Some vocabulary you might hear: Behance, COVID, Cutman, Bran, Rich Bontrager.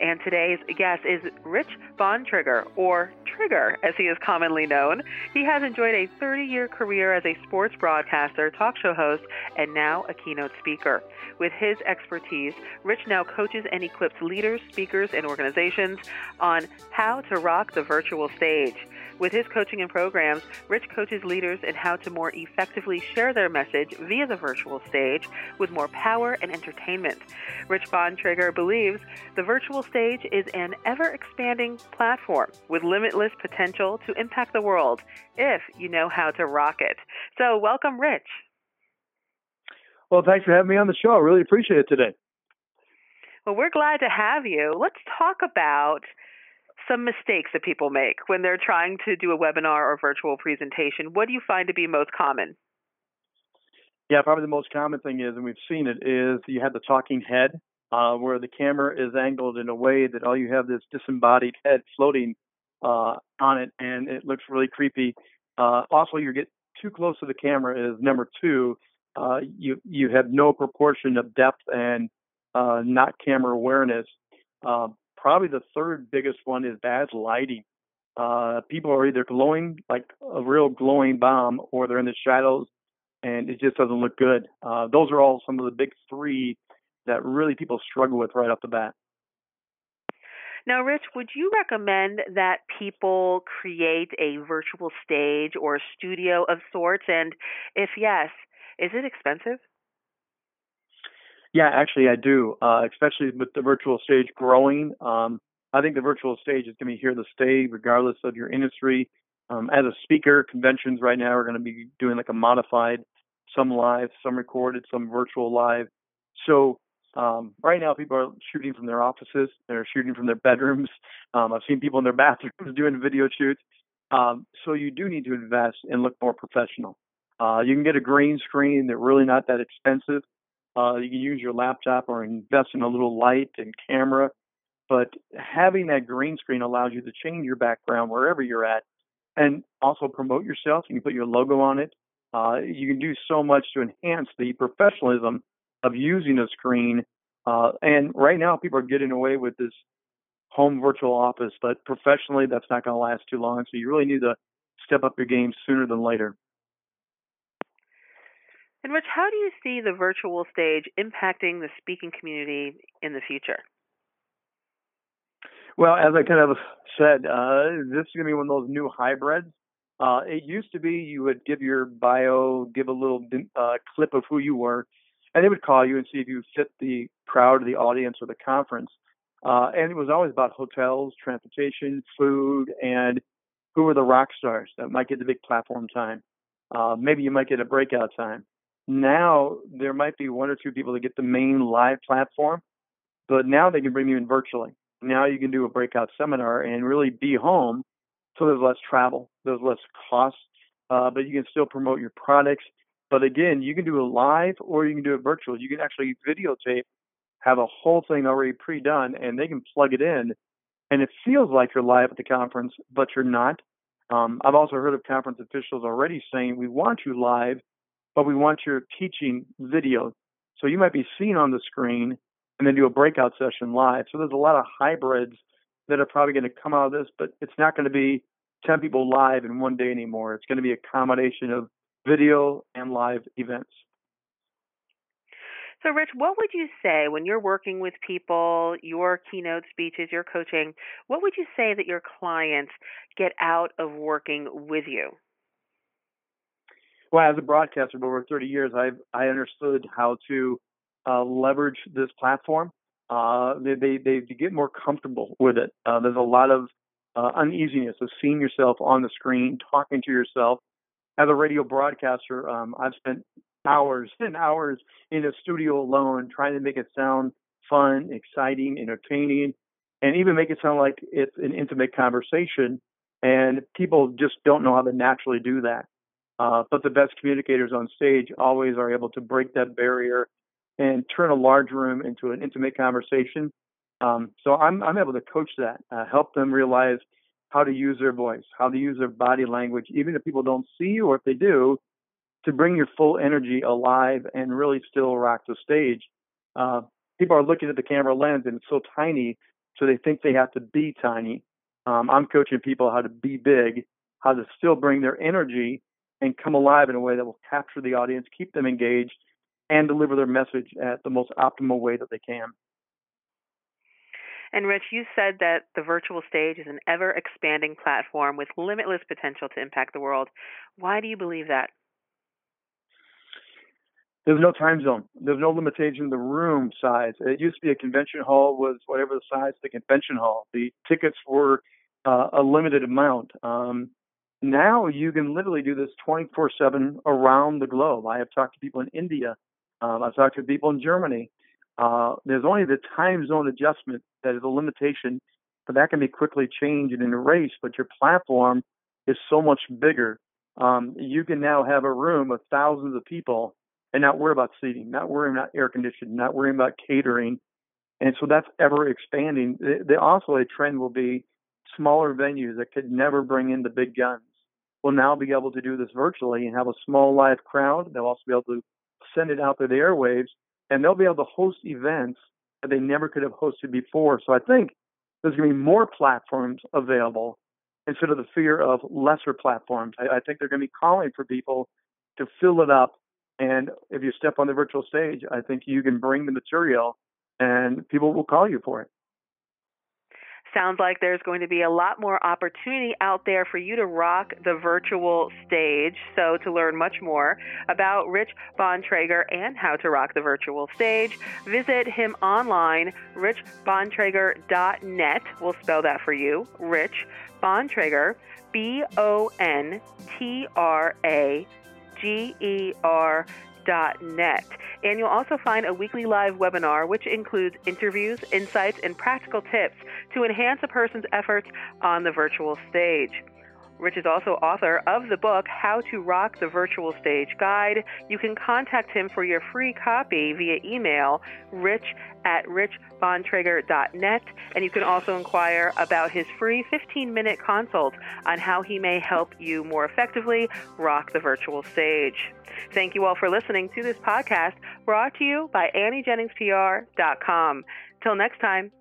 And today's guest is Rich Bontrager, or Trigger, as he is commonly known. He has enjoyed a 30-year career as a sports broadcaster, talk show host, and now a keynote speaker. With his expertise, Rich now coaches and equips leaders, speakers, and organizations on how to rock the virtual stage. With his coaching and programs, Rich coaches leaders in how to more effectively share their message via the virtual stage with more power and entertainment. Rich Bontrager believes the virtual stage is an ever-expanding platform with limitless potential to impact the world if you know how to rock it. So welcome, Rich. Well, thanks for having me on the show. I really appreciate it today. Well, we're glad to have you. Let's talk about some mistakes that people make when they're trying to do a webinar or virtual presentation. What do you find to be most common? Yeah, probably the most common thing is, and we've seen it, is you have the talking head where the camera is angled in a way that all you have this disembodied head floating on it, and it looks really creepy. Also, you get too close to the camera is number two. You have no proportion of depth and not camera awareness. Probably the third biggest one is bad lighting. People are either glowing like a real glowing bomb, or they're in the shadows, and it just doesn't look good. Those are all some of the big three that really people struggle with right off the bat. Now, Rich, would you recommend that people create a virtual stage or a studio of sorts? And if yes, is it expensive? Yeah, actually I do, especially with the virtual stage growing. I think the virtual stage is going to be here to stay regardless of your industry. As a speaker, conventions right now are going to be doing like a modified, some live, some recorded, some virtual live. So right now people are shooting from their offices. They're shooting from their bedrooms. I've seen people in their bathrooms doing video shoots. So you do need to invest and look more professional. You can get a green screen. They're really not that expensive. You can use your laptop or invest in a little light and camera. But having that green screen allows you to change your background wherever you're at and also promote yourself. You can put your logo on it. You can do so much to enhance the professionalism of using a screen. And right now, people are getting away with this home virtual office. But professionally, that's not going to last too long. So you really need to step up your game sooner than later. And Rich, how do you see the virtual stage impacting the speaking community in the future? Well, as I kind of said, this is going to be one of those new hybrids. It used to be you would give your bio, give a little clip of who you were, and they would call you and see if you fit the crowd or the audience or the conference. And it was always about hotels, transportation, food, and who were the rock stars that might get the big platform time. Maybe you might get a breakout time. Now, there might be one or two people that get the main live platform, but now they can bring you in virtually. Now you can do a breakout seminar and really be home, so there's less travel, there's less cost, but you can still promote your products. But again, you can do it live or you can do it virtual. You can actually videotape, have a whole thing already pre-done, and they can plug it in. And it feels like you're live at the conference, but you're not. I've also heard of conference officials already saying, we want you live, but we want your teaching video. So you might be seen on the screen and then do a breakout session live. So there's a lot of hybrids that are probably going to come out of this, but it's not going to be 10 people live in one day anymore. It's going to be a combination of video and live events. So, Rich, what would you say when you're working with people, your keynote speeches, your coaching, what would you say that your clients get out of working with you? Well, as a broadcaster for over 30 years, I understood how to leverage this platform. They get more comfortable with it. There's a lot of uneasiness of seeing yourself on the screen, talking to yourself. As a radio broadcaster, I've spent hours and hours in a studio alone trying to make it sound fun, exciting, entertaining, and even make it sound like it's an intimate conversation. And people just don't know how to naturally do that. But the best communicators on stage always are able to break that barrier and turn a large room into an intimate conversation. So I'm able to coach that, help them realize how to use their voice, how to use their body language, even if people don't see you or if they do, to bring your full energy alive and really still rock the stage. People are looking at the camera lens and it's so tiny, so they think they have to be tiny. I'm coaching people how to be big, how to still bring their energy and come alive in a way that will capture the audience, keep them engaged, and deliver their message at the most optimal way that they can. And Rich, you said that the virtual stage is an ever-expanding platform with limitless potential to impact the world. Why do you believe that? There's no time zone. There's no limitation to the room size. It used to be a convention hall was whatever the size of the convention hall. The tickets were a limited amount. Now you can literally do this 24/7 around the globe. I have talked to people in India. I've talked to people in Germany. There's only the time zone adjustment that is a limitation, but that can be quickly changed and erased. But your platform is so much bigger. You can now have a room of thousands of people and not worry about seating, not worrying about air conditioning, not worrying about catering. And so that's ever expanding. Also, a trend will be smaller venues that could never bring in the big guns will now be able to do this virtually and have a small live crowd. They'll also be able to send it out through the airwaves, and they'll be able to host events that they never could have hosted before. So I think there's going to be more platforms available instead of the fear of lesser platforms. I think they're going to be calling for people to fill it up. And if you step on the virtual stage, I think you can bring the material and people will call you for it. Sounds like there's going to be a lot more opportunity out there for you to rock the virtual stage. So to learn much more about Rich Bontrager and how to rock the virtual stage, visit him online, richbontrager.net. We'll spell that for you, Rich Bontrager, BONTRAGER.net. And you'll also find a weekly live webinar, which includes interviews, insights, and practical tips to enhance a person's efforts on the virtual stage. Rich is also author of the book, How to Rock the Virtual Stage Guide. You can contact him for your free copy via email, rich@richbontrager.net. And you can also inquire about his free 15-minute consult on how he may help you more effectively rock the virtual stage. Thank you all for listening to this podcast brought to you by AnnieJenningsPR.com. Till next time.